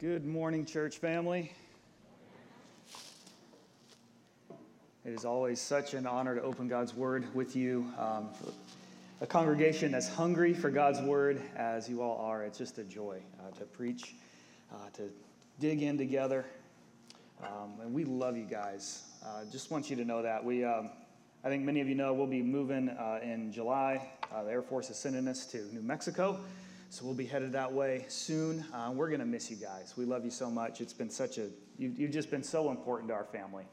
Good morning, church family. It is always such an honor to open God's Word with you. A congregation that's hungry for God's Word, as you all are, it's just a joy to preach, to dig in together. And we love you guys. Just want you to know that. I think many of you know we'll be moving in July. The Air Force is sending us to New Mexico. So we'll be headed that way soon. We're going to miss you guys. We love you so much. It's been such a, you've just been so important to our family.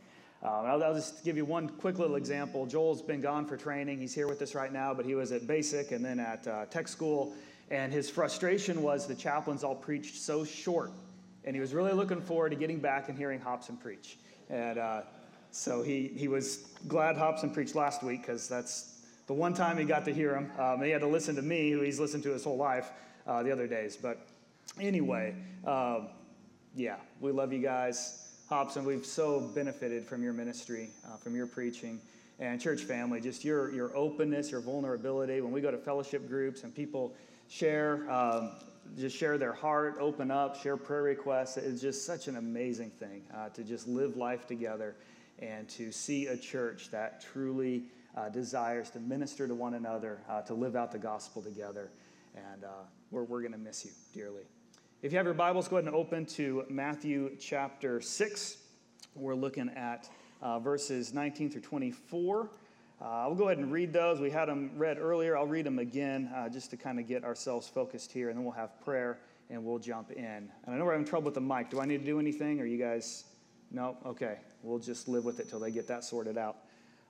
I'll just give you one quick little example. Joel's been gone for training. He's here with us right now, but he was at basic and then at tech school. And his frustration was the chaplains all preached so short. And he was really looking forward to getting back and hearing Hobson preach. And so he was glad Hobson preached last week because that's the one time he got to hear him. He had to listen to me, who he's listened to his whole life the other days. But anyway, yeah, we love you guys. Hobson, we've so benefited from your ministry, from your preaching, and church family, just your openness, your vulnerability. When we go to fellowship groups and people share, just share their heart, open up, share prayer requests, it's just such an amazing thing to just live life together and to see a church that truly desires to minister to one another, to live out the gospel together, and we're going to miss you dearly. If you have your Bibles, go ahead and open to Matthew chapter 6. We're looking at verses 19 through 24. We'll go ahead and read those. We had them read earlier. I'll read them again just to kind of get ourselves focused here, and then we'll have prayer, and we'll jump in. And I know we're having trouble with the mic. Do I need to do anything? Are you guys? No? Okay. We'll just live with it till they get that sorted out.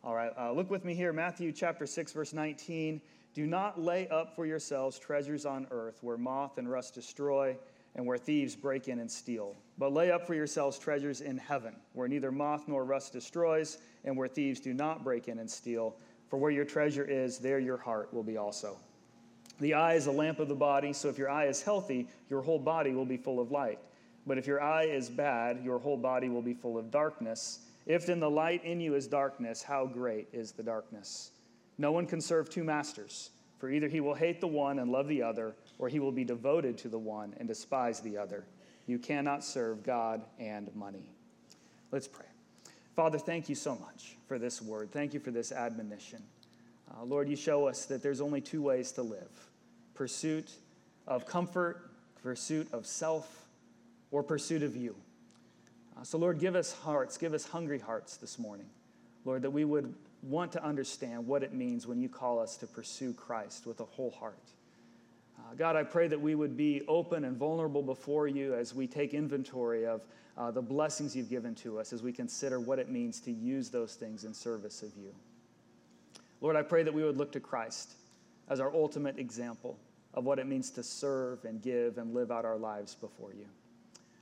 All right, look with me here, Matthew chapter 6, verse 19. Do not lay up for yourselves treasures on earth where moth and rust destroy and where thieves break in and steal. But lay up for yourselves treasures in heaven where neither moth nor rust destroys and where thieves do not break in and steal. For where your treasure is, there your heart will be also. The eye is the lamp of the body, so if your eye is healthy, your whole body will be full of light. But if your eye is bad, your whole body will be full of darkness. If then the light in you is darkness, how great is the darkness? No one can serve two masters, for either he will hate the one and love the other, or he will be devoted to the one and despise the other. You cannot serve God and money. Let's pray. Father, thank you so much for this word. Thank you for this admonition. Lord, you show us that there's only two ways to live: pursuit of comfort, pursuit of self, or pursuit of you. So, Lord, give us hearts, give us hungry hearts this morning, Lord, that we would want to understand what it means when you call us to pursue Christ with a whole heart. God, I pray that we would be open and vulnerable before you as we take inventory of the blessings you've given to us, as we consider what it means to use those things in service of you. Lord, I pray that we would look to Christ as our ultimate example of what it means to serve and give and live out our lives before you.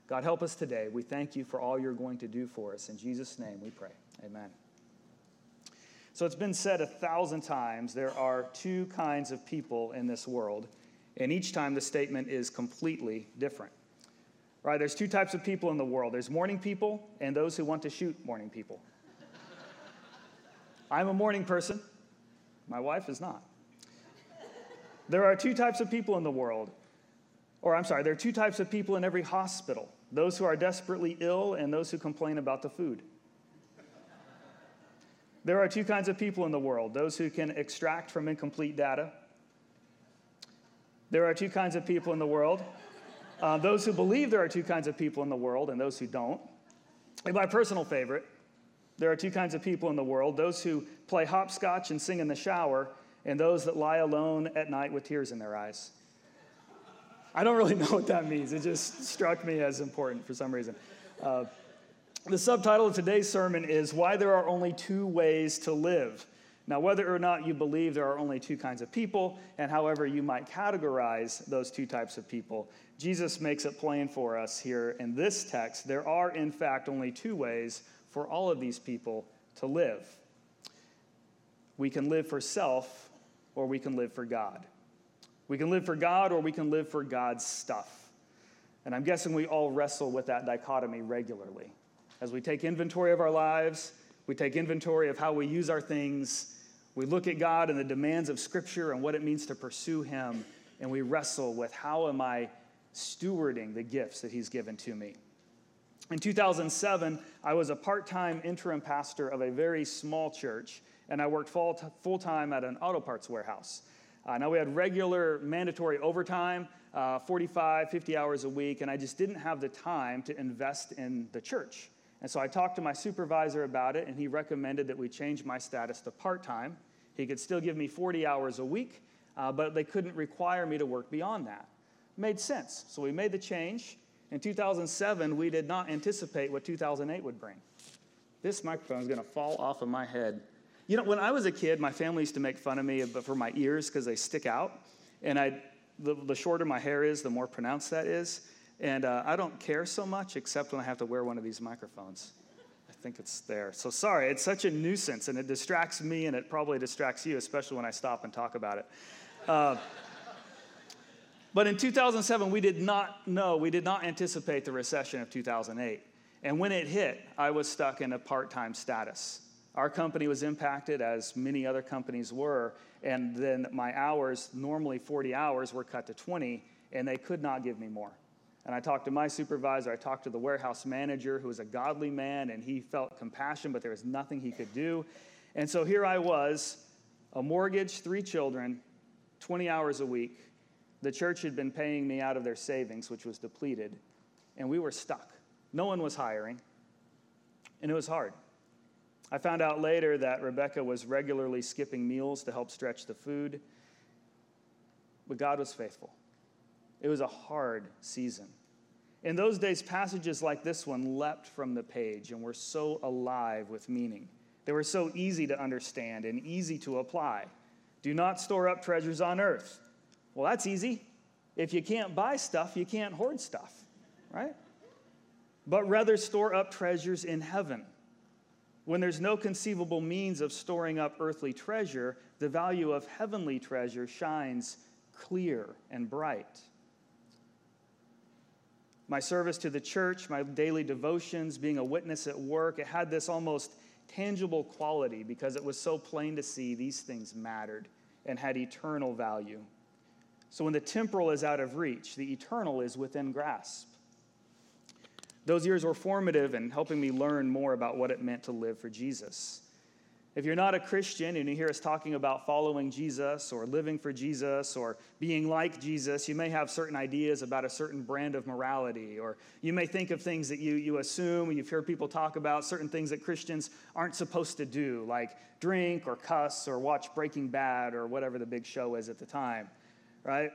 God, help us today. We thank you for all you're going to do for us. In Jesus' name we pray. Amen. So it's been said 1,000 times, there are two kinds of people in this world, and each time the statement is completely different. Right? There's two types of people in the world. There's morning people and those who want to shoot morning people. I'm a morning person. My wife is not. There are two types of people in the world. There are two types of people in every hospital, those who are desperately ill and those who complain about the food. There are two kinds of people in the world, those who can extract from incomplete data. There are two kinds of people in the world, those who believe there are two kinds of people in the world and those who don't. And my personal favorite, there are two kinds of people in the world, those who play hopscotch and sing in the shower and those that lie alone at night with tears in their eyes. I don't really know what that means. It just struck me as important for some reason. The subtitle of today's sermon is Why There Are Only Two Ways to Live. Now, whether or not you believe there are only two kinds of people, and however you might categorize those two types of people, Jesus makes it plain for us here in this text. There are, in fact, only two ways for all of these people to live. We can live for self, or we can live for God. We can live for God or we can live for God's stuff. And I'm guessing we all wrestle with that dichotomy regularly. As we take inventory of our lives, we take inventory of how we use our things, we look at God and the demands of Scripture and what it means to pursue Him, and we wrestle with how am I stewarding the gifts that he's given to me. In 2007, I was a part-time interim pastor of a very small church, and I worked full-time at an auto parts warehouse. Now, we had regular mandatory overtime, 45, 50 hours a week, and I just didn't have the time to invest in the church. And so I talked to my supervisor about it, and he recommended that we change my status to part-time. He could still give me 40 hours a week, but they couldn't require me to work beyond that. It made sense. So we made the change. In 2007, we did not anticipate what 2008 would bring. This microphone is going to fall off of my head. You know, when I was a kid, my family used to make fun of me for my ears because they stick out. And the shorter my hair is, the more pronounced that is. And I don't care so much except when I have to wear one of these microphones. I think it's there. So sorry, it's such a nuisance, and it distracts me, and it probably distracts you, especially when I stop and talk about it. But in 2007, we did not anticipate the recession of 2008. And when it hit, I was stuck in a part-time status. Our company was impacted, as many other companies were, and then my hours, normally 40 hours, were cut to 20, and they could not give me more. And I talked to my supervisor, I talked to the warehouse manager, who was a godly man, and he felt compassion, but there was nothing he could do. And so here I was, a mortgage, 3 children, 20 hours a week. The church had been paying me out of their savings, which was depleted, and we were stuck. No one was hiring, and it was hard. I found out later that Rebecca was regularly skipping meals to help stretch the food, but God was faithful. It was a hard season. In those days, passages like this one leapt from the page and were so alive with meaning. They were so easy to understand and easy to apply. Do not store up treasures on earth. Well, that's easy. If you can't buy stuff, you can't hoard stuff, right? But rather store up treasures in heaven. When there's no conceivable means of storing up earthly treasure, the value of heavenly treasure shines clear and bright. My service to the church, my daily devotions, being a witness at work, it had this almost tangible quality because it was so plain to see these things mattered and had eternal value. So when the temporal is out of reach, the eternal is within grasp. Those years were formative in helping me learn more about what it meant to live for Jesus. If you're not a Christian and you hear us talking about following Jesus or living for Jesus or being like Jesus, you may have certain ideas about a certain brand of morality, or you may think of things that you assume, and you've heard people talk about certain things that Christians aren't supposed to do, like drink or cuss or watch Breaking Bad or whatever the big show is at the time, right?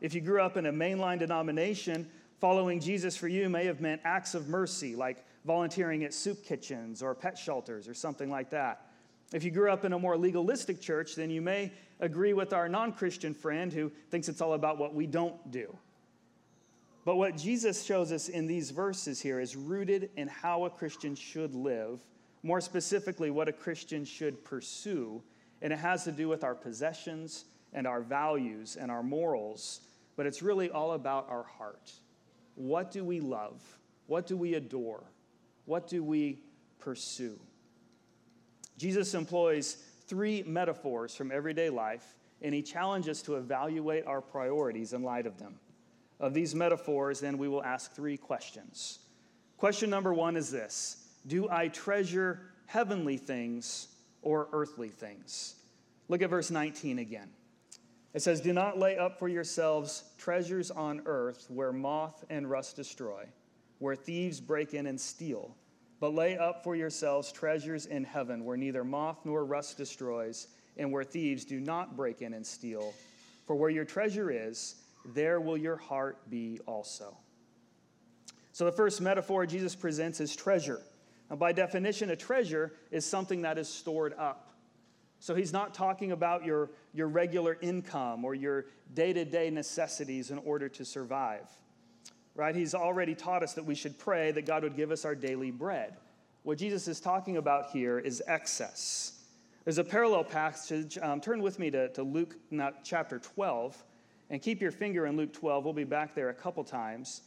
If you grew up in a mainline denomination, following Jesus for you may have meant acts of mercy, like volunteering at soup kitchens or pet shelters or something like that. If you grew up in a more legalistic church, then you may agree with our non-Christian friend who thinks it's all about what we don't do. But what Jesus shows us in these verses here is rooted in how a Christian should live, more specifically what a Christian should pursue, and it has to do with our possessions and our values and our morals, but it's really all about our heart. What do we love? What do we adore? What do we pursue? Jesus employs 3 metaphors from everyday life, and he challenges us to evaluate our priorities in light of them. Of these metaphors, then, we will ask 3 questions. Question number 1 is this: do I treasure heavenly things or earthly things? Look at verse 19 again. It says, do not lay up for yourselves treasures on earth where moth and rust destroy, where thieves break in and steal, but lay up for yourselves treasures in heaven where neither moth nor rust destroys and where thieves do not break in and steal. For where your treasure is, there will your heart be also. So the first metaphor Jesus presents is treasure. Now, by definition, a treasure is something that is stored up. So he's not talking about your regular income or your day-to-day necessities in order to survive, right? He's already taught us that we should pray that God would give us our daily bread. What Jesus is talking about here is excess. There's a parallel passage. Turn with me to Luke chapter 12, and keep your finger in Luke 12. We'll be back there a couple times.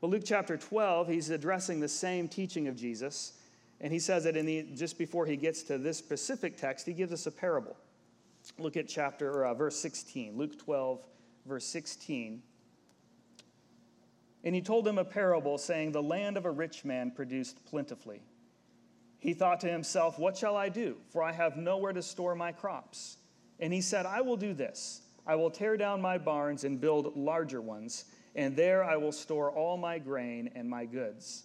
But Luke chapter 12, he's addressing the same teaching of Jesus. And he says that just before he gets to this specific text, he gives us a parable. Look at verse 16, Luke 12, verse 16. And he told them a parable, saying, the land of a rich man produced plentifully. He thought to himself, what shall I do? For I have nowhere to store my crops. And he said, I will do this. I will tear down my barns and build larger ones, and there I will store all my grain and my goods.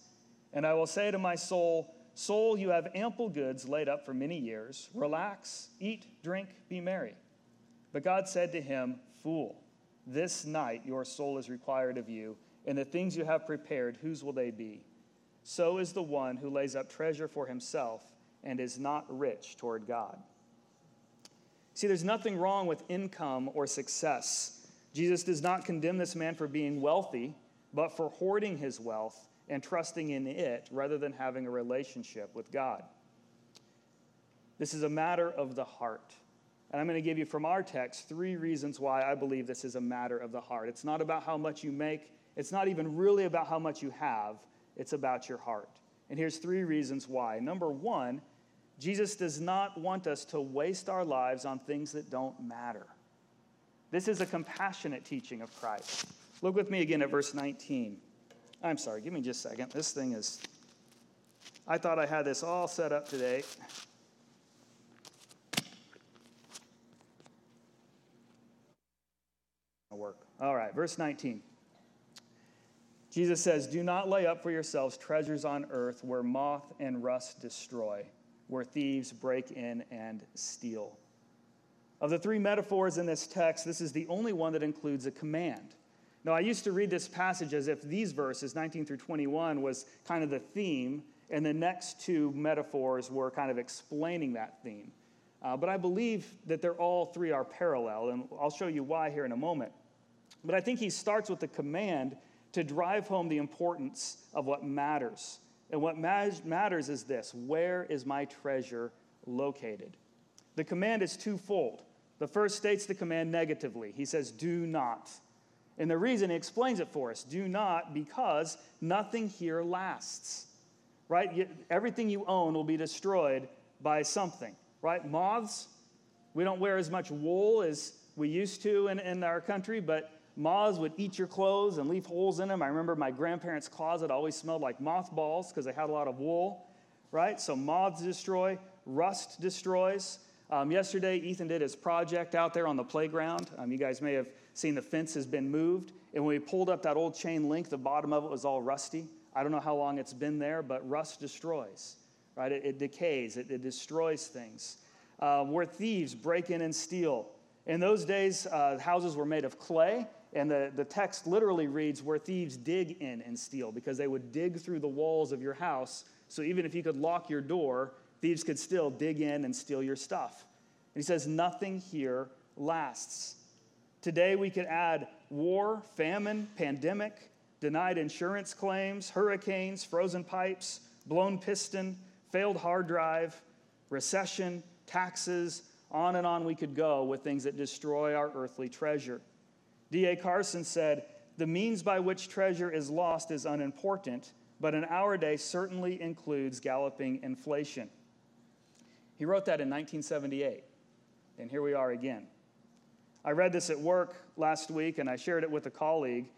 And I will say to my soul, soul, you have ample goods laid up for many years. Relax, eat, drink, be merry. But God said to him, fool, this night your soul is required of you, and the things you have prepared, whose will they be? So is the one who lays up treasure for himself and is not rich toward God. See, there's nothing wrong with income or success. Jesus does not condemn this man for being wealthy, but for hoarding his wealth and trusting in it rather than having a relationship with God. This is a matter of the heart. And I'm going to give you from our text 3 reasons why I believe this is a matter of the heart. It's not about how much you make. It's not even really about how much you have. It's about your heart. And here's 3 reasons why. Number 1, Jesus does not want us to waste our lives on things that don't matter. This is a compassionate teaching of Christ. Look with me again at verse 19. I'm sorry, give me just a second. This thing is, I thought I had this all set up today. It'll work. All right, verse 19. Jesus says, do not lay up for yourselves treasures on earth where moth and rust destroy, where thieves break in and steal. Of the 3 metaphors in this text, this is the only one that includes a command. Now, I used to read this passage as if these verses, 19 through 21, was kind of the theme, and the next 2 metaphors were kind of explaining that theme. But I believe that they're all 3 are parallel, and I'll show you why here in a moment. But I think he starts with the command to drive home the importance of what matters. And what matters is this: where is my treasure located? The command is twofold. The first states the command negatively. He says, do not. And the reason he explains it for us, do not, because nothing here lasts, right? Everything you own will be destroyed by something, right? Moths, we don't wear as much wool as we used to in our country, but moths would eat your clothes and leave holes in them. I remember my grandparents' closet always smelled like mothballs because they had a lot of wool, right? So moths destroy, rust destroys. Yesterday, Ethan did his project out there on the playground. You guys may have seen the fence has been moved. And when we pulled up that old chain link, the bottom of it was all rusty. I don't know how long it's been there, but rust destroys, right? It decays. It destroys things. Where thieves break in and steal. In those days, houses were made of clay. And the text literally reads, where thieves dig in and steal, because they would dig through the walls of your house. So even if you could lock your door, thieves could still dig in and steal your stuff. And he says, nothing here lasts. Today we could add war, famine, pandemic, denied insurance claims, hurricanes, frozen pipes, blown piston, failed hard drive, recession, taxes, on we could go with things that destroy our earthly treasure. D.A. Carson said, the means by which treasure is lost is unimportant, but in our day certainly includes galloping inflation. He wrote that in 1978, and here we are again. I read this at work last week, and I shared it with a colleague,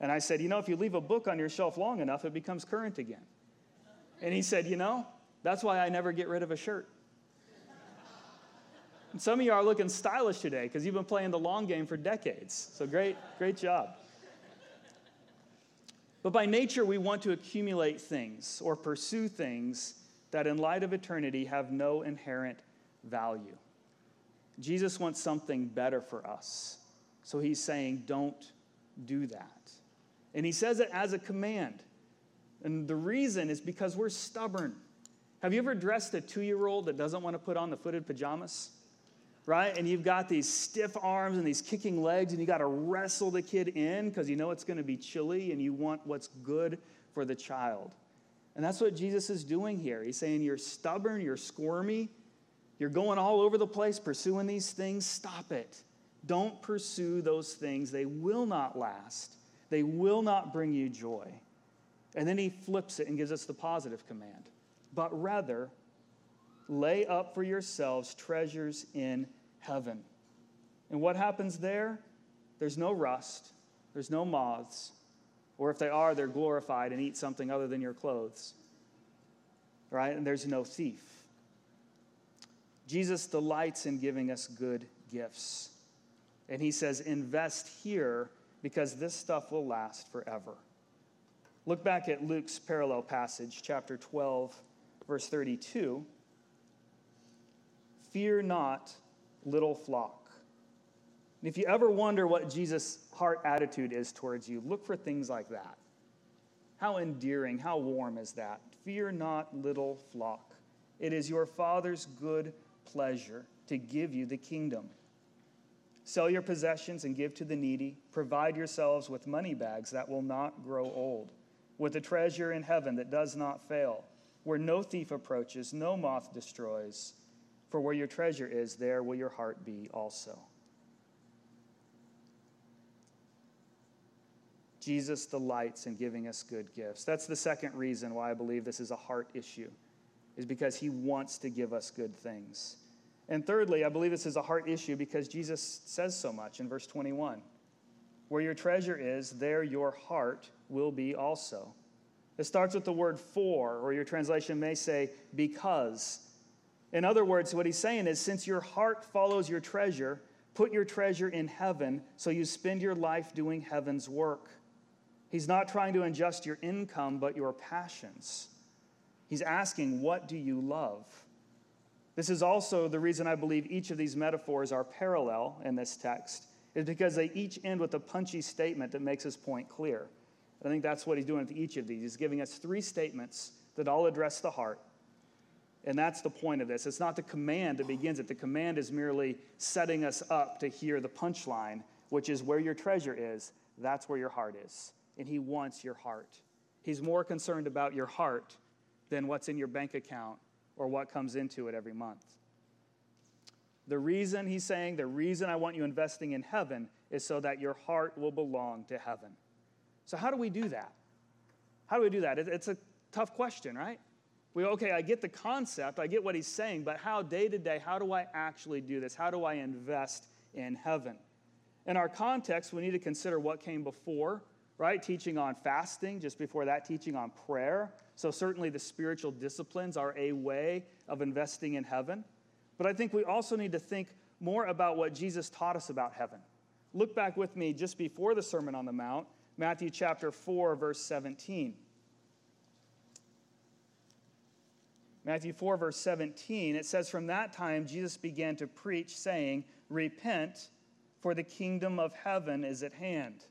and I said, you know, if you leave a book on your shelf long enough, it becomes current again. And he said, you know, that's why I never get rid of a shirt. And some of you are looking stylish today because you've been playing the long game for decades, so great job. But by nature, we want to accumulate things or pursue things that in light of eternity have no inherent value. Jesus wants something better for us. So he's saying, don't do that. And he says it as a command. And the reason is because we're stubborn. Have you ever dressed a 2-year-old that doesn't want to put on the footed pajamas? Right? And you've got these stiff arms and these kicking legs, and you got to wrestle the kid in because you know it's going to be chilly and you want what's good for the child. And that's what Jesus is doing here. He's saying, you're stubborn, you're squirmy, you're going all over the place pursuing these things. Stop it. Don't pursue those things. They will not last. They will not bring you joy. And then he flips it and gives us the positive command. But rather, lay up for yourselves treasures in heaven. And what happens there? There's no rust. There's no moths Or if they are, they're glorified and eat something other than your clothes. Right? And there's no thief. Jesus delights in giving us good gifts. And he says, invest here because this stuff will last forever. Look back at Luke's parallel passage, chapter 12, verse 32. Fear not, little flock. And if you ever wonder what Jesus' heart attitude is towards you, look for things like that. How endearing, how warm is that? Fear not, little flock. It is your Father's good pleasure to give you the kingdom. Sell your possessions and give to the needy. Provide yourselves with money bags that will not grow old, with a treasure in heaven that does not fail, where no thief approaches, no moth destroys. For where your treasure is, there will your heart be also. Jesus delights in giving us good gifts. That's the second reason why I believe this is a heart issue, is because he wants to give us good things. And thirdly, I believe this is a heart issue because Jesus says so much in verse 21. Where your treasure is, there your heart will be also. It starts with the word for, or your translation may say because. In other words, what he's saying is, since your heart follows your treasure, put your treasure in heaven so you spend your life doing heaven's work. He's not trying to adjust your income, but your passions. He's asking, what do you love? This is also the reason I believe each of these metaphors are parallel in this text, is because they each end with a punchy statement that makes his point clear. I think that's what he's doing with each of these. He's giving us three statements that all address the heart, and that's the point of this. It's not the command that begins it. The command is merely setting us up to hear the punchline, which is where your treasure is, that's where your heart is, and he wants your heart. He's more concerned about your heart than what's in your bank account or what comes into it every month. The reason he's saying, the reason I want you investing in heaven is so that your heart will belong to heaven. So how do we do that? How do we do that? It's a tough question, right? Okay, I get the concept, I get what he's saying, but how day to day, how do I actually do this? How do I invest in heaven? In our context, we need to consider what came before, right? Teaching on fasting, just before that, teaching on prayer. So certainly the spiritual disciplines are a way of investing in heaven. But I think we also need to think more about what Jesus taught us about heaven. Look back with me just before the Sermon on the Mount, Matthew chapter 4, verse 17. Matthew 4, verse 17, it says, from that time Jesus began to preach, saying, repent, for the kingdom of heaven is at hand.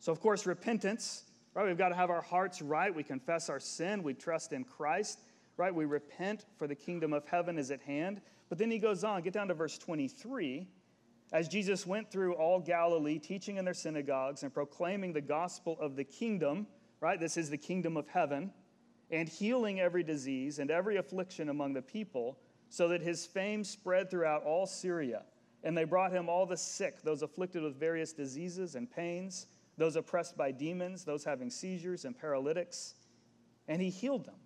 So, of course, repentance. Right, we've got to have our hearts right. We confess our sin. We trust in Christ. Right, we repent, for the kingdom of heaven is at hand. But then he goes on. Get down to verse 23. As Jesus went through all Galilee, teaching in their synagogues and proclaiming the gospel of the kingdom, right, this is the kingdom of heaven, and healing every disease and every affliction among the people, so that his fame spread throughout all Syria. And they brought him all the sick, those afflicted with various diseases and pains, those oppressed by demons, those having seizures and paralytics, and he healed them.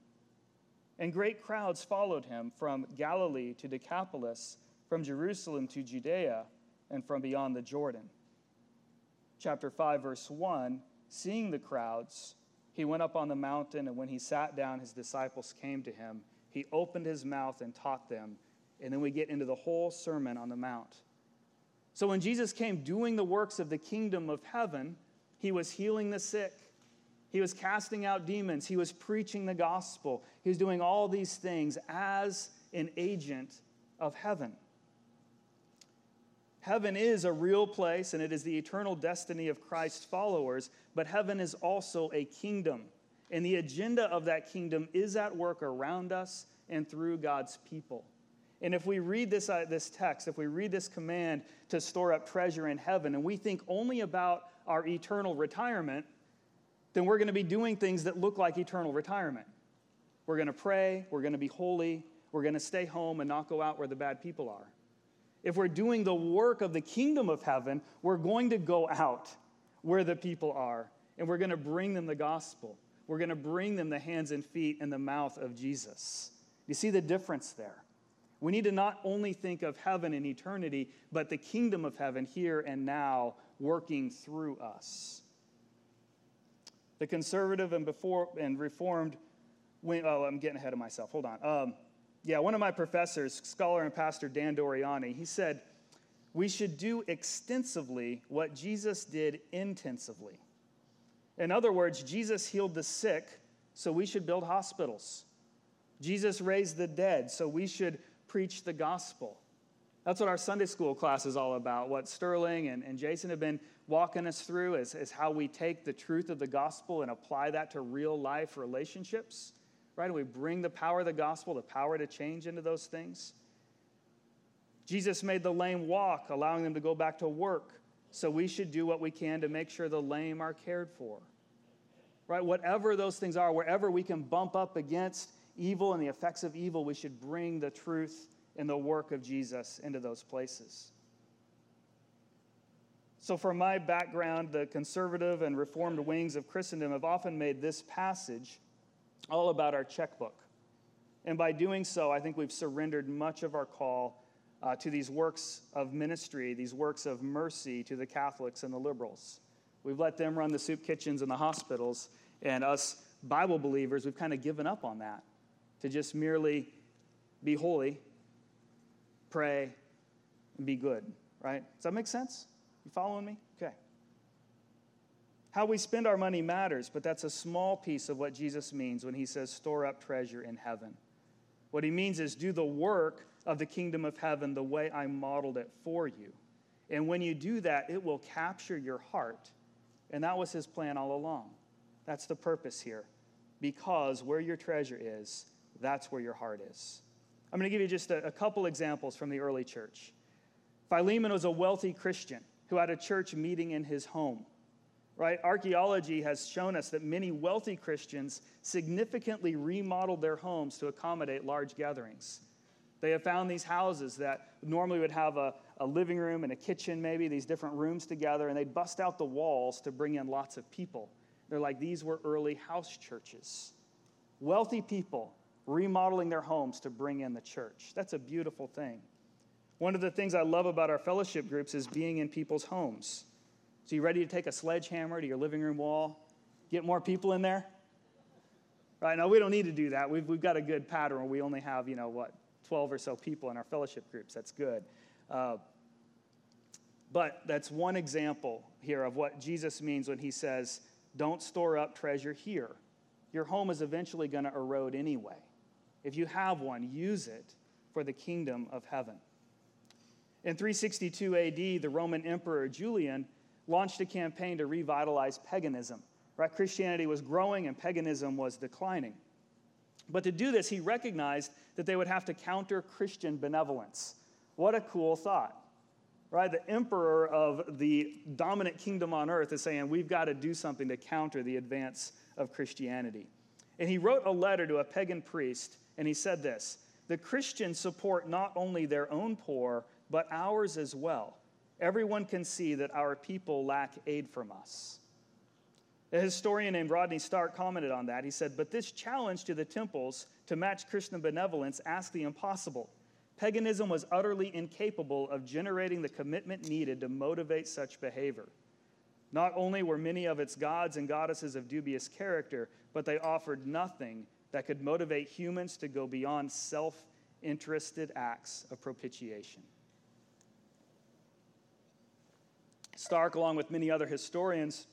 And great crowds followed him from Galilee to Decapolis, from Jerusalem to Judea, and from beyond the Jordan. Chapter 5, verse 1, seeing the crowds, he went up on the mountain, and when he sat down, his disciples came to him. He opened his mouth and taught them. And then we get into the whole Sermon on the Mount. So when Jesus came doing the works of the kingdom of heaven, he was healing the sick. He was casting out demons. He was preaching the gospel. He was doing all these things as an agent of heaven. Heaven is a real place, and it is the eternal destiny of Christ's followers, but heaven is also a kingdom. And the agenda of that kingdom is at work around us and through God's people. And if we read this text, if we read this command to store up treasure in heaven, and we think only about our eternal retirement, then we're going to be doing things that look like eternal retirement. We're going to pray, we're going to be holy, we're going to stay home and not go out where the bad people are. If we're doing the work of the kingdom of heaven, we're going to go out where the people are, and we're going to bring them the gospel. We're going to bring them the hands and feet and the mouth of Jesus. You see the difference there. We need to not only think of heaven and eternity, but the kingdom of heaven here and now working through us. The conservative and reformed wing, oh, I'm getting ahead of myself. Hold on. One of my professors, scholar and pastor Dan Doriani, he said, we should do extensively what Jesus did intensively. In other words, Jesus healed the sick, so we should build hospitals. Jesus raised the dead, so we should preach the gospel. That's what our Sunday school class is all about. What Sterling and Jason have been walking us through is how we take the truth of the gospel and apply that to real life relationships, right? And we bring the power of the gospel, the power to change into those things. Jesus made the lame walk, allowing them to go back to work. So we should do what we can to make sure the lame are cared for, right? Whatever those things are, wherever we can bump up against evil and the effects of evil, we should bring the truth and the work of Jesus into those places. So from my background, the conservative and reformed wings of Christendom have often made this passage all about our checkbook. And by doing so, I think we've surrendered much of our call to these works of ministry, these works of mercy to the Catholics and the liberals. We've let them run the soup kitchens and the hospitals, and us Bible believers, we've kind of given up on that, to just merely be holy, pray, and be good, right? Does that make sense? You following me? Okay. How we spend our money matters, but that's a small piece of what Jesus means when he says, store up treasure in heaven. What he means is do the work of the kingdom of heaven the way I modeled it for you. And when you do that, it will capture your heart. And that was his plan all along. That's the purpose here. Because where your treasure is, that's where your heart is. I'm going to give you just a couple examples from the early church. Philemon was a wealthy Christian who had a church meeting in his home. Right? Archaeology has shown us that many wealthy Christians significantly remodeled their homes to accommodate large gatherings. They have found these houses that normally would have a living room and a kitchen, maybe, these different rooms together, and they'd bust out the walls to bring in lots of people. They're like, these were early house churches. Wealthy people remodeling their homes to bring in the church. That's a beautiful thing. One of the things I love about our fellowship groups is being in people's homes. So you ready to take a sledgehammer to your living room wall, get more people in there? Right, now we don't need to do that. We've got a good pattern. We only have, 12 or so people in our fellowship groups. That's good. But that's one example here of what Jesus means when he says, don't store up treasure here. Your home is eventually going to erode anyway. If you have one, use it for the kingdom of heaven. In 362 AD, the Roman Emperor Julian launched a campaign to revitalize paganism. Right? Christianity was growing and paganism was declining. But to do this, he recognized that they would have to counter Christian benevolence. What a cool thought, right? The emperor of the dominant kingdom on earth is saying, we've got to do something to counter the advance of Christianity. And he wrote a letter to a pagan priest, and he said this, the Christians support not only their own poor, but ours as well. Everyone can see that our people lack aid from us. A historian named Rodney Stark commented on that. He said, but this challenge to the temples to match Christian benevolence asked the impossible. Paganism was utterly incapable of generating the commitment needed to motivate such behavior. Not only were many of its gods and goddesses of dubious character, but they offered nothing that could motivate humans to go beyond self-interested acts of propitiation. Stark, along with many other historians,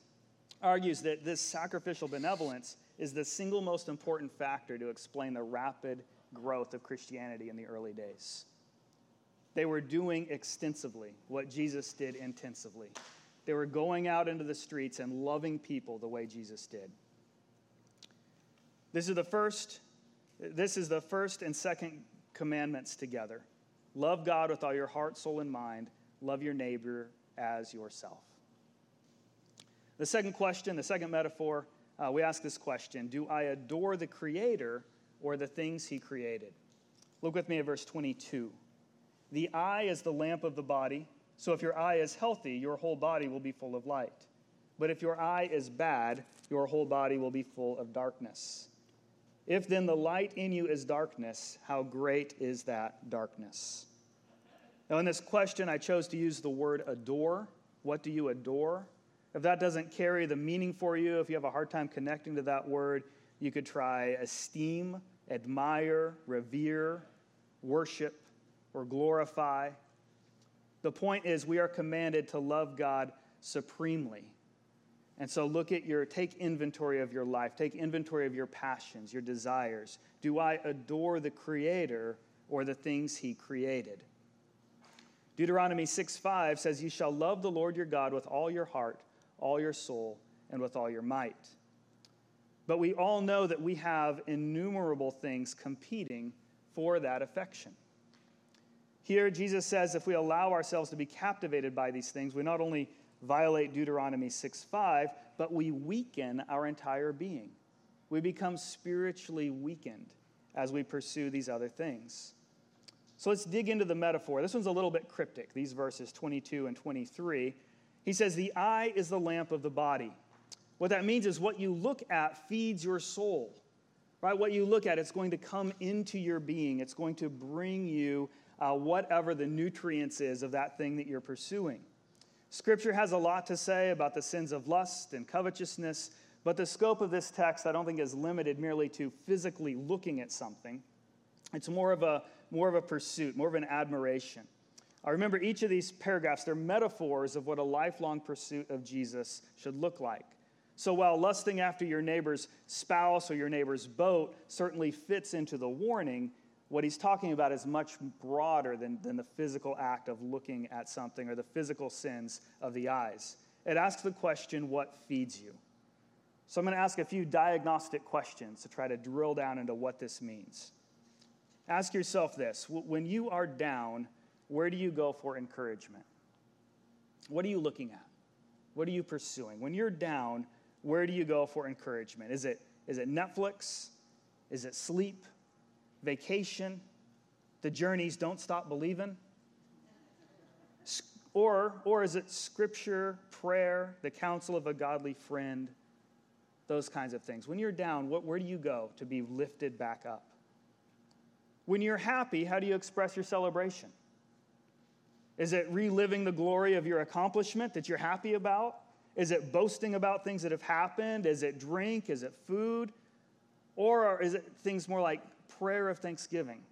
argues that this sacrificial benevolence is the single most important factor to explain the rapid growth of Christianity in the early days. They were doing extensively what Jesus did intensively. They were going out into the streets and loving people the way Jesus did. This is the first and second commandments together. Love God with all your heart, soul, and mind. Love your neighbor as yourself. The second question, the second metaphor, we ask this question, do I adore the Creator or the things he created? Look with me at verse 22. The eye is the lamp of the body, so if your eye is healthy, your whole body will be full of light. But if your eye is bad, your whole body will be full of darkness. If then the light in you is darkness, how great is that darkness? Now in this question, I chose to use the word adore. What do you adore? If that doesn't carry the meaning for you, if you have a hard time connecting to that word, you could try esteem, admire, revere, worship, or glorify. The point is we are commanded to love God supremely. And so look at take inventory of your life, take inventory of your passions, your desires. Do I adore the Creator or the things He created? Deuteronomy 6:5 says, "You shall love the Lord your God with all your heart, all your soul, and with all your might." But we all know that we have innumerable things competing for that affection. Here, Jesus says if we allow ourselves to be captivated by these things, we not only violate Deuteronomy 6:5, but we weaken our entire being. We become spiritually weakened as we pursue these other things. So let's dig into the metaphor. This one's a little bit cryptic, these verses 22 and 23. He says, "The eye is the lamp of the body." What that means is what you look at feeds your soul, right? What you look at, it's going to come into your being. It's going to bring you whatever the nutrients is of that thing that you're pursuing. Scripture has a lot to say about the sins of lust and covetousness, but the scope of this text I don't think is limited merely to physically looking at something. It's more of a pursuit, more of an admiration. I remember each of these paragraphs, they're metaphors of what a lifelong pursuit of Jesus should look like. So while lusting after your neighbor's spouse or your neighbor's boat certainly fits into the warning, what he's talking about is much broader than the physical act of looking at something or the physical sins of the eyes. It asks the question, what feeds you? So I'm going to ask a few diagnostic questions to try to drill down into what this means. Ask yourself this: when you are down, where do you go for encouragement? What are you looking at? What are you pursuing? When you're down, where do you go for encouragement? Is it Netflix? Is it sleep? Vacation? The Journeys Don't Stop Believin'? Or is it scripture, prayer, the counsel of a godly friend, those kinds of things? When you're down, where do you go to be lifted back up? When you're happy, how do you express your celebration? Is it reliving the glory of your accomplishment that you're happy about? Is it boasting about things that have happened? Is it drink? Is it food? Or is it things more like prayer of thanksgiving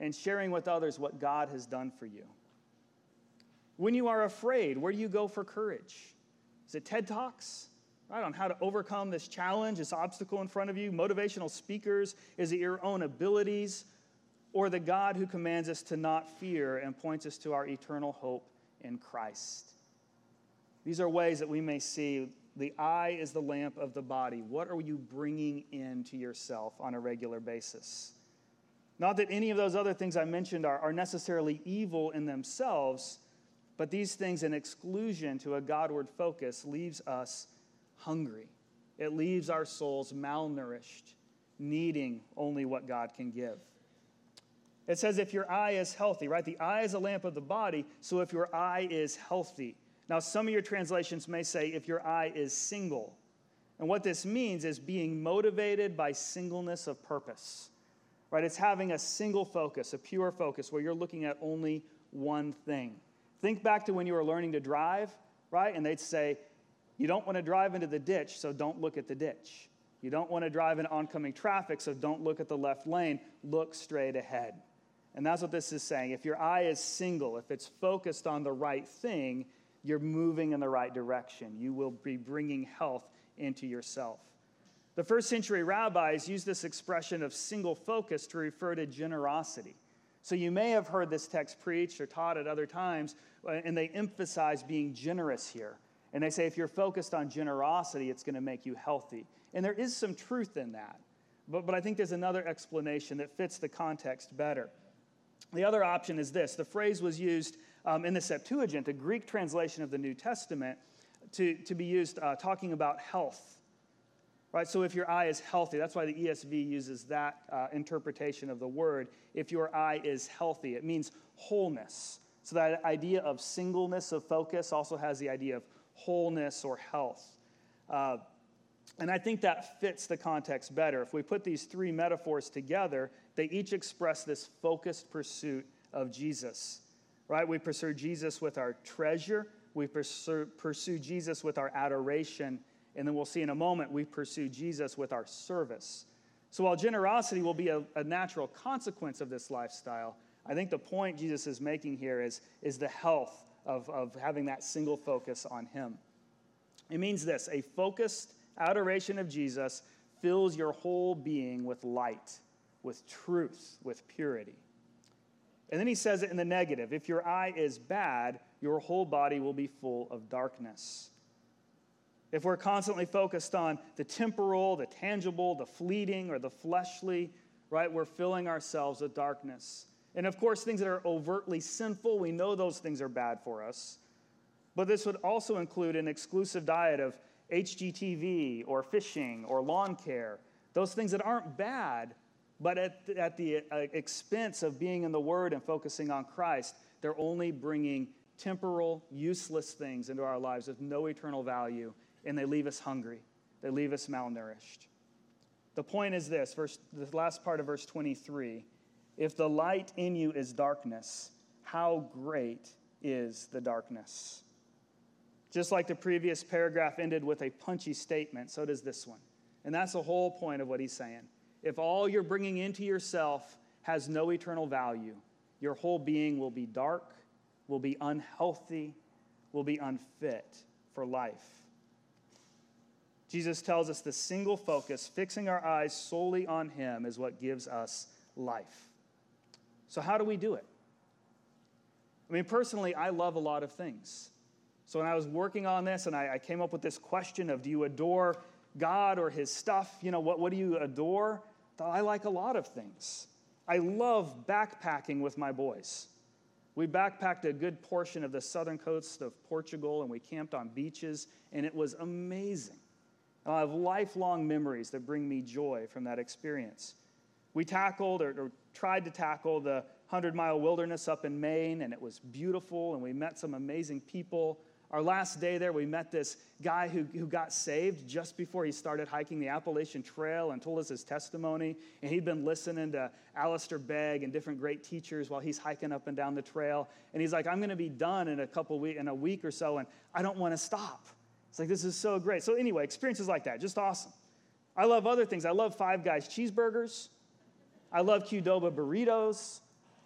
and sharing with others what God has done for you? When you are afraid, where do you go for courage? Is it TED Talks? Right, on how to overcome this challenge, this obstacle in front of you? Motivational speakers? Is it your own abilities? Or the God who commands us to not fear and points us to our eternal hope in Christ? These are ways that we may see the eye is the lamp of the body. What are you bringing into yourself on a regular basis? Not that any of those other things I mentioned are necessarily evil in themselves, but these things in exclusion to a Godward focus leaves us hungry. It leaves our souls malnourished, needing only what God can give. It says if your eye is healthy, right? The eye is a lamp of the body, so if your eye is healthy. Now, some of your translations may say if your eye is single. And what this means is being motivated by singleness of purpose, right? It's having a single focus, a pure focus, where you're looking at only one thing. Think back to when you were learning to drive, right? And they'd say, you don't want to drive into the ditch, so don't look at the ditch. You don't want to drive into oncoming traffic, so don't look at the left lane. Look straight ahead. And that's what this is saying. If your eye is single, if it's focused on the right thing, you're moving in the right direction. You will be bringing health into yourself. The first century rabbis used this expression of single focus to refer to generosity. So you may have heard this text preached or taught at other times, and they emphasize being generous here. And they say if you're focused on generosity, it's going to make you healthy. And there is some truth in that. But I think there's another explanation that fits the context better. The other option is this. The phrase was used in the Septuagint, the Greek translation of the New Testament, to be used talking about health. Right? So if your eye is healthy, that's why the ESV uses that interpretation of the word. If your eye is healthy, it means wholeness. So that idea of singleness of focus also has the idea of wholeness or health. And I think that fits the context better. If we put these three metaphors together, they each express this focused pursuit of Jesus, right? We pursue Jesus with our treasure, we pursue Jesus with our adoration, and then we'll see in a moment we pursue Jesus with our service. So while generosity will be a natural consequence of this lifestyle, I think the point Jesus is making here is the health of having that single focus on him. It means this: a focused adoration of Jesus fills your whole being with light, with truth, with purity. And then he says it in the negative. If your eye is bad, your whole body will be full of darkness. If we're constantly focused on the temporal, the tangible, the fleeting, or the fleshly, right, we're filling ourselves with darkness. And of course, things that are overtly sinful, we know those things are bad for us. But this would also include an exclusive diet of HGTV or fishing or lawn care, those things that aren't bad, but at the expense of being in the Word and focusing on Christ, they're only bringing temporal, useless things into our lives with no eternal value, and they leave us hungry. They leave us malnourished. The point is this, the last part of verse 23, if the light in you is darkness, how great is the darkness? Just like the previous paragraph ended with a punchy statement, so does this one. And that's the whole point of what he's saying. If all you're bringing into yourself has no eternal value, your whole being will be dark, will be unhealthy, will be unfit for life. Jesus tells us the single focus, fixing our eyes solely on him, is what gives us life. So how do we do it? I mean, personally, I love a lot of things. So when I was working on this and I came up with this question of, do you adore God or his stuff? You know, what do you adore? I like a lot of things. I love backpacking with my boys. We backpacked a good portion of the southern coast of Portugal, and we camped on beaches, and it was amazing. I have lifelong memories that bring me joy from that experience. We tackled or tried to tackle the 100-mile wilderness up in Maine, and it was beautiful, and we met some amazing people. Our last day there, we met this guy who got saved just before he started hiking the Appalachian Trail and told us his testimony. And he'd been listening to Alistair Begg and different great teachers while he's hiking up and down the trail. And he's like, I'm going to be done in a week or so, and I don't want to stop. It's like, this is so great. So anyway, experiences like that, just awesome. I love other things. I love Five Guys cheeseburgers. I love Qdoba burritos.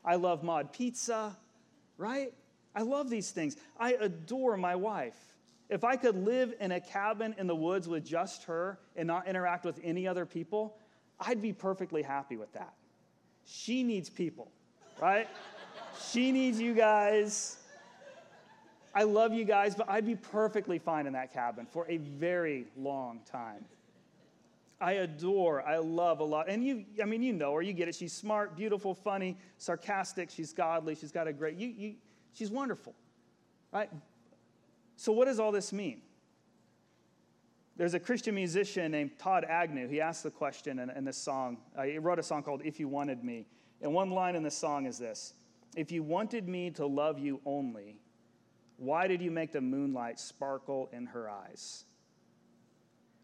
I love Mod pizza, right? I love these things. I adore my wife. If I could live in a cabin in the woods with just her and not interact with any other people, I'd be perfectly happy with that. She needs people, right? She needs you guys. I love you guys, but I'd be perfectly fine in that cabin for a very long time. I love a lot. And you know her, you get it. She's smart, beautiful, funny, sarcastic. She's godly. She's got a great, she's wonderful, right? So what does all this mean? There's a Christian musician named Todd Agnew. He asked the question in this song. He wrote a song called If You Wanted Me. And one line in the song is this: if you wanted me to love you only, why did you make the moonlight sparkle in her eyes?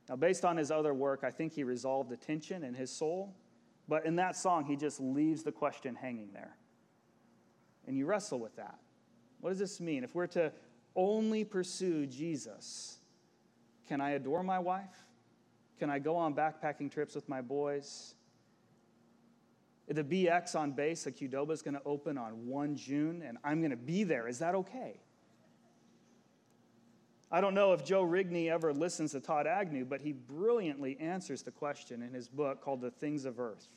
Now, based on his other work, I think he resolved the tension in his soul. But in that song, he just leaves the question hanging there. And you wrestle with that. What does this mean? If we're to only pursue Jesus, can I adore my wife? Can I go on backpacking trips with my boys? The BX on bass, the Qdoba, is going to open on 1 June, and I'm going to be there. Is that okay? I don't know if Joe Rigney ever listens to Todd Agnew, but he brilliantly answers the question in his book called The Things of Earth.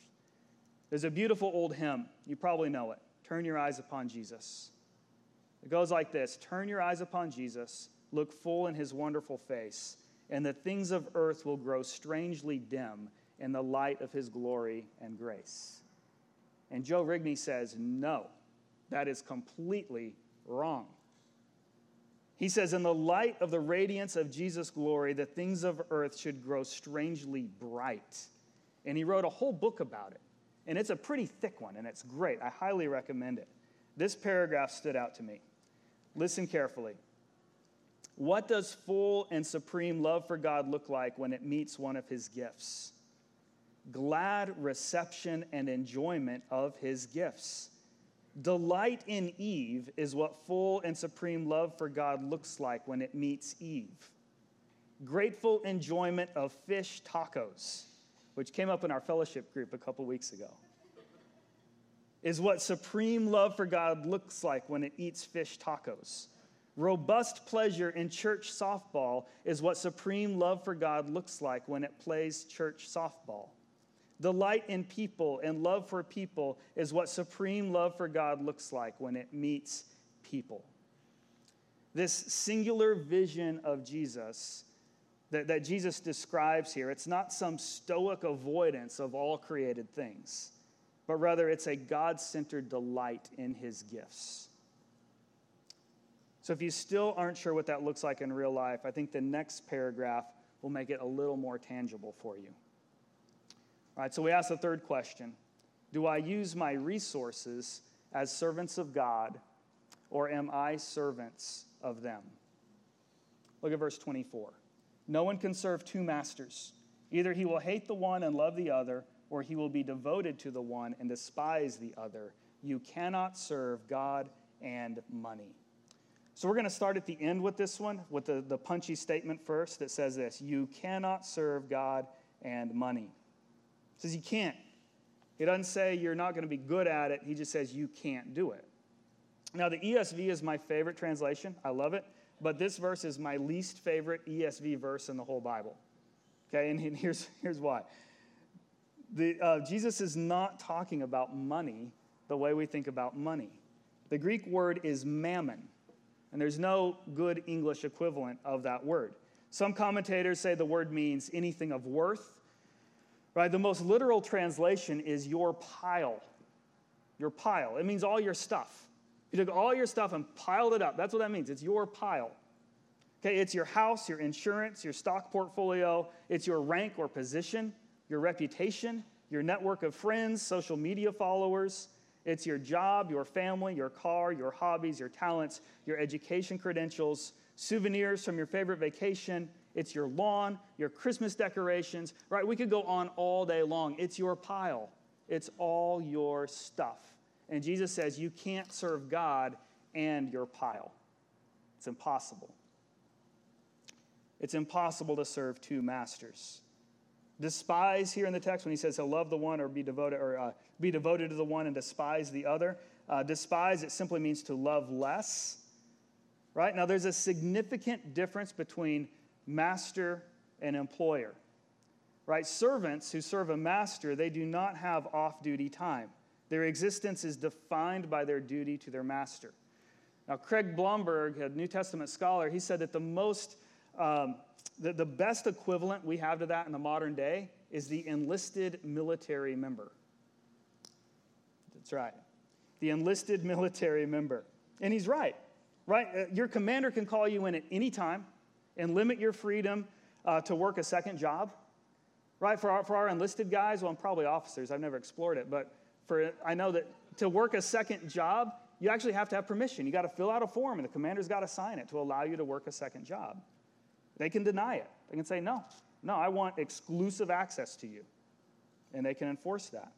There's a beautiful old hymn. You probably know it. Turn your eyes upon Jesus. It goes like this: turn your eyes upon Jesus, look full in his wonderful face, and the things of earth will grow strangely dim in the light of his glory and grace. And Joe Rigney says, no, that is completely wrong. He says, in the light of the radiance of Jesus' glory, the things of earth should grow strangely bright. And he wrote a whole book about it. And it's a pretty thick one, and it's great. I highly recommend it. This paragraph stood out to me. Listen carefully. What does full and supreme love for God look like when it meets one of his gifts? Glad reception and enjoyment of his gifts. Delight in Eve is what full and supreme love for God looks like when it meets Eve. Grateful enjoyment of fish tacos, which came up in our fellowship group a couple weeks ago, is what supreme love for God looks like when it eats fish tacos. Robust pleasure in church softball is what supreme love for God looks like when it plays church softball. Delight in people and love for people is what supreme love for God looks like when it meets people. This singular vision of Jesus that Jesus describes here, it's not some stoic avoidance of all created things, but rather it's a God-centered delight in his gifts. So if you still aren't sure what that looks like in real life, I think the next paragraph will make it a little more tangible for you. All right, so we ask the third question. Do I use my resources as servants of God, or am I servants of them? Look at verse 24. No one can serve two masters. Either he will hate the one and love the other, or he will be devoted to the one and despise the other. You cannot serve God and money. So we're going to start at the end with this one, with the punchy statement first that says this. You cannot serve God and money. It says you can't. He doesn't say you're not going to be good at it. He just says you can't do it. Now, the ESV is my favorite translation. I love it. But this verse is my least favorite ESV verse in the whole Bible. Okay, and here's why. Jesus is not talking about money the way we think about money. The Greek word is mammon, and there's no good English equivalent of that word. Some commentators say the word means anything of worth. Right? The most literal translation is your pile. Your pile. It means all your stuff. You took all your stuff and piled it up. That's what that means. It's your pile. Okay, it's your house, your insurance, your stock portfolio. It's your rank or position, your reputation, your network of friends, social media followers. It's your job, your family, your car, your hobbies, your talents, your education credentials, souvenirs from your favorite vacation. It's your lawn, your Christmas decorations, right? We could go on all day long. It's your pile. It's all your stuff. And Jesus says you can't serve God and your pile. It's impossible. It's impossible to serve two masters. Despise here in the text when he says he'll love the one or be devoted to the one and despise the other. Despise, it simply means to love less. Right? Now, there's a significant difference between master and employer. Right? Servants who serve a master, they do not have off-duty time. Their existence is defined by their duty to their master. Now, Craig Blomberg, a New Testament scholar, he said that the best equivalent we have to that in the modern day is the enlisted military member. That's right. The enlisted military member. And he's right. Right? Your commander can call you in at any time and limit your freedom to work a second job. Right? For our enlisted guys, well, I'm probably officers. I've never explored it, but I know that to work a second job, you actually have to have permission. You got to fill out a form, and the commander's got to sign it to allow you to work a second job. They can deny it. They can say, no, I want exclusive access to you. And they can enforce that.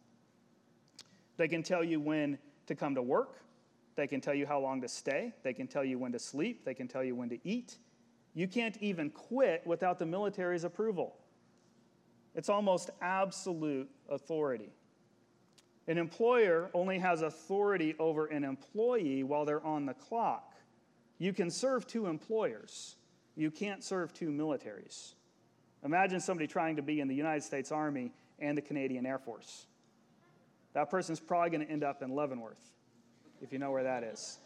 They can tell you when to come to work. They can tell you how long to stay. They can tell you when to sleep. They can tell you when to eat. You can't even quit without the military's approval. It's almost absolute authority. An employer only has authority over an employee while they're on the clock. You can serve two employers. You can't serve two militaries. Imagine somebody trying to be in the United States Army and the Canadian Air Force. That person's probably going to end up in Leavenworth, if you know where that is.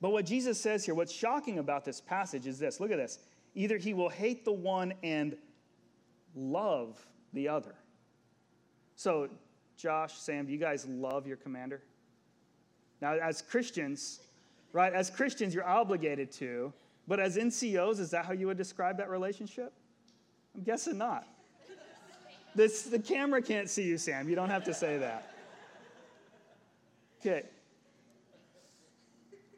But what Jesus says here, what's shocking about this passage is this. Look at this. Either he will hate the one and love the other. So, Josh, Sam, do you guys love your commander? Now, as Christians, right, as Christians, you're obligated to, but as NCOs, is that how you would describe that relationship? I'm guessing not. The camera can't see you, Sam. You don't have to say that. Okay.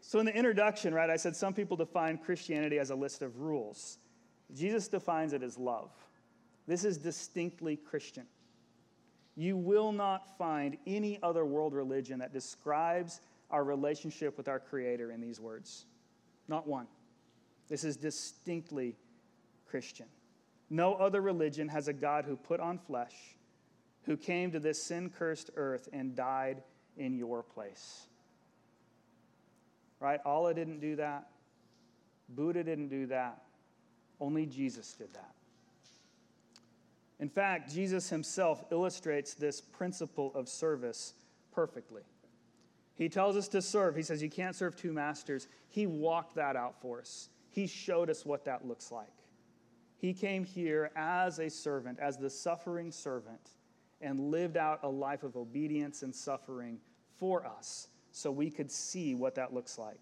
So in the introduction, right, I said some people define Christianity as a list of rules. Jesus defines it as love. This is distinctly Christian. You will not find any other world religion that describes our relationship with our Creator in these words. Not one. This is distinctly Christian. No other religion has a God who put on flesh, who came to this sin-cursed earth and died in your place. Right? Allah didn't do that. Buddha didn't do that. Only Jesus did that. In fact, Jesus himself illustrates this principle of service perfectly. He tells us to serve. He says you can't serve two masters. He walked that out for us. He showed us what that looks like. He came here as a servant, as the suffering servant, and lived out a life of obedience and suffering for us so we could see what that looks like.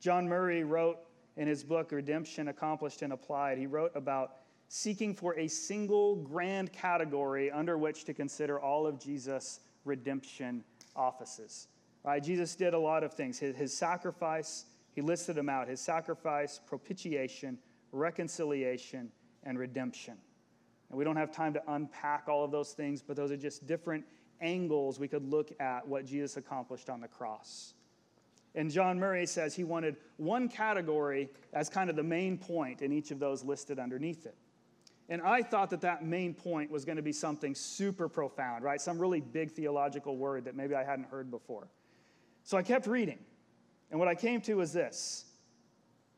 John Murray wrote in his book, Redemption Accomplished and Applied, he wrote about seeking for a single grand category under which to consider all of Jesus' redemption offices. Right? Jesus did a lot of things. His sacrifice, he listed them out. His sacrifice, propitiation, reconciliation, and redemption. And we don't have time to unpack all of those things, but those are just different angles we could look at what Jesus accomplished on the cross. And John Murray says he wanted one category as kind of the main point in each of those listed underneath it. And I thought that that main point was going to be something super profound, right? Some really big theological word that maybe I hadn't heard before. So I kept reading. And what I came to was this.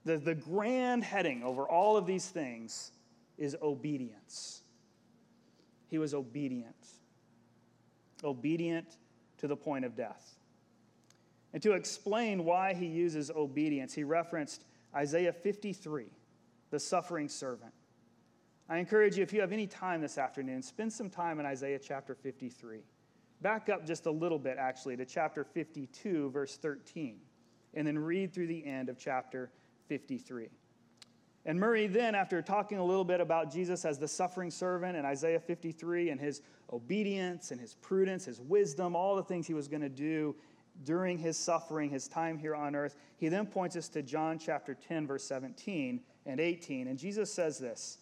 The grand heading over all of these things is obedience. He was obedient. Obedient to the point of death. And to explain why he uses obedience, he referenced Isaiah 53, the suffering servant. I encourage you, if you have any time this afternoon, spend some time in Isaiah chapter 53. Back up just a little bit, actually, to chapter 52, verse 13, and then read through the end of chapter 53. And Murray then, after talking a little bit about Jesus as the suffering servant in Isaiah 53 and his obedience and his prudence, his wisdom, all the things he was going to do during his suffering, his time here on earth, he then points us to John chapter 10, verse 17 and 18. And Jesus says this.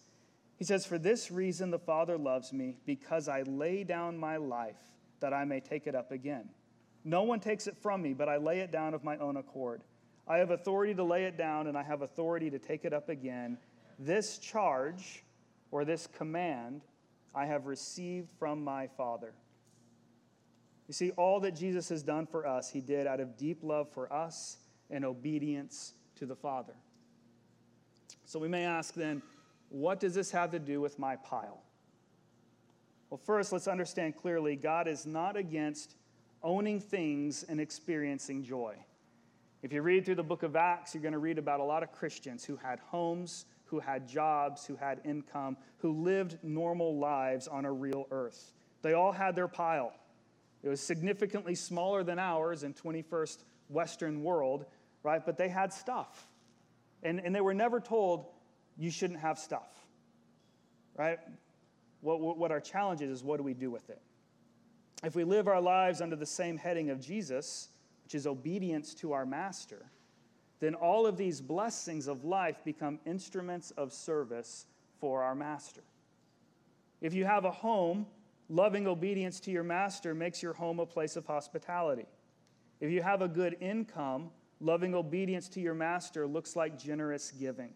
He says, "For this reason the Father loves me, because I lay down my life that I may take it up again. No one takes it from me, but I lay it down of my own accord. I have authority to lay it down, and I have authority to take it up again. This charge, or this command, I have received from my Father." You see, all that Jesus has done for us, he did out of deep love for us and obedience to the Father. So we may ask then, what does this have to do with my pile? Well, first, let's understand clearly, God is not against owning things and experiencing joy. If you read through the book of Acts, you're going to read about a lot of Christians who had homes, who had jobs, who had income, who lived normal lives on a real earth. They all had their pile. It was significantly smaller than ours in 21st Western world, right? But they had stuff. And they were never told, you shouldn't have stuff, right? What our challenge is what do we do with it? If we live our lives under the same heading of Jesus, which is obedience to our master, then all of these blessings of life become instruments of service for our master. If you have a home, loving obedience to your master makes your home a place of hospitality. If you have a good income, loving obedience to your master looks like generous giving.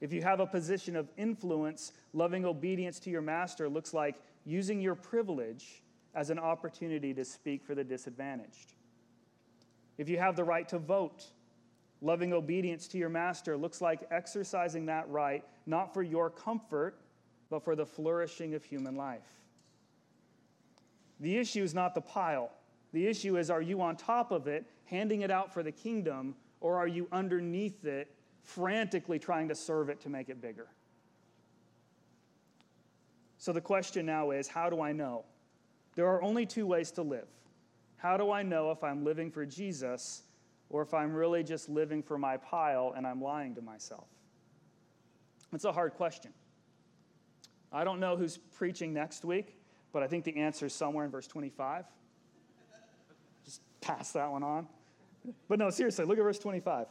If you have a position of influence, loving obedience to your master looks like using your privilege as an opportunity to speak for the disadvantaged. If you have the right to vote, loving obedience to your master looks like exercising that right, not for your comfort, but for the flourishing of human life. The issue is not the pile. The issue is, are you on top of it, handing it out for the kingdom, or are you underneath it, frantically trying to serve it to make it bigger? So the question now is, how do I know? There are only two ways to live. How do I know if I'm living for Jesus or if I'm really just living for my pile and I'm lying to myself? It's a hard question. I don't know who's preaching next week, but I think the answer is somewhere in verse 25. Just pass that one on. But no, seriously, look at verse 25.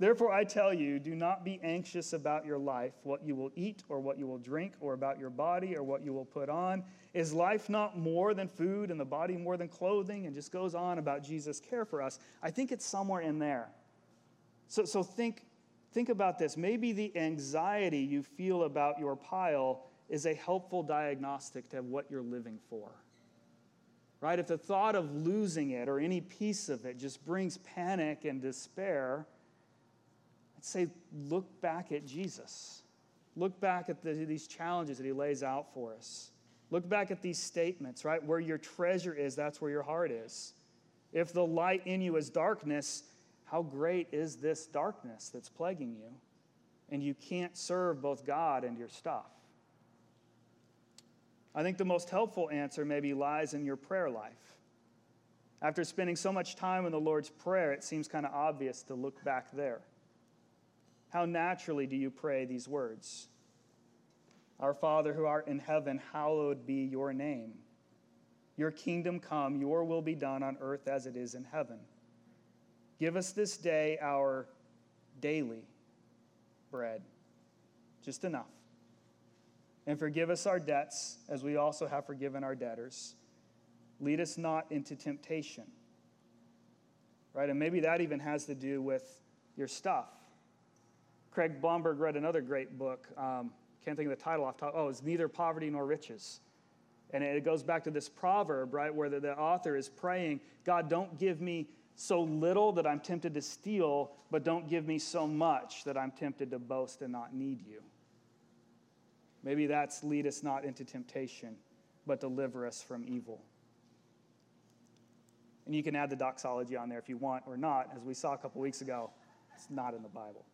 Therefore, I tell you, do not be anxious about your life, what you will eat or what you will drink, or about your body or what you will put on. Is life not more than food and the body more than clothing? And just goes on about Jesus' care for us. I think it's somewhere in there. So think about this. Maybe the anxiety you feel about your pile is a helpful diagnostic to what you're living for. Right? If the thought of losing it or any piece of it just brings panic and despair, I'd say look back at Jesus. Look back at these challenges that he lays out for us. Look back at these statements, right? Where your treasure is, that's where your heart is. If the light in you is darkness, how great is this darkness that's plaguing you? And you can't serve both God and your stuff. I think the most helpful answer maybe lies in your prayer life. After spending so much time in the Lord's Prayer, it seems kind of obvious to look back there. How naturally do you pray these words? Our Father who art in heaven, hallowed be your name. Your kingdom come, your will be done on earth as it is in heaven. Give us this day our daily bread, just enough. And forgive us our debts as we also have forgiven our debtors. Lead us not into temptation. Right? And maybe that even has to do with your stuff. Craig Blomberg read another great book. Can't think of the title off top. Oh, it's Neither Poverty Nor Riches. And it goes back to this proverb, right, where the author is praying, God, don't give me so little that I'm tempted to steal, but don't give me so much that I'm tempted to boast and not need you. Maybe that's lead us not into temptation, but deliver us from evil. And you can add the doxology on there if you want or not. As we saw a couple weeks ago, it's not in the Bible.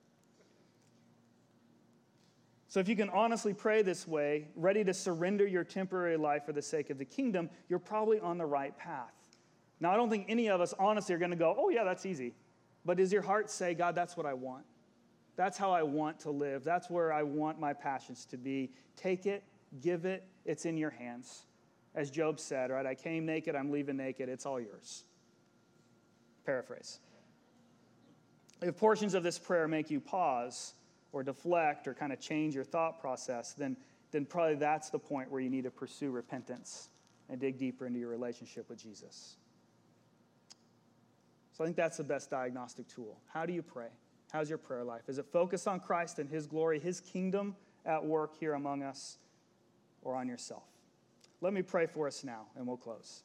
So if you can honestly pray this way, ready to surrender your temporary life for the sake of the kingdom, you're probably on the right path. Now, I don't think any of us honestly are going to go, oh, yeah, that's easy. But does your heart say, God, that's what I want? That's how I want to live. That's where I want my passions to be. Take it, give it, it's in your hands. As Job said, right, I came naked, I'm leaving naked, it's all yours. Paraphrase. If portions of this prayer make you pause, or deflect, or kind of change your thought process, then probably that's the point where you need to pursue repentance and dig deeper into your relationship with Jesus. So I think that's the best diagnostic tool. How do you pray? How's your prayer life? Is it focused on Christ and his glory, his kingdom at work here among us, or on yourself? Let me pray for us now, and we'll close.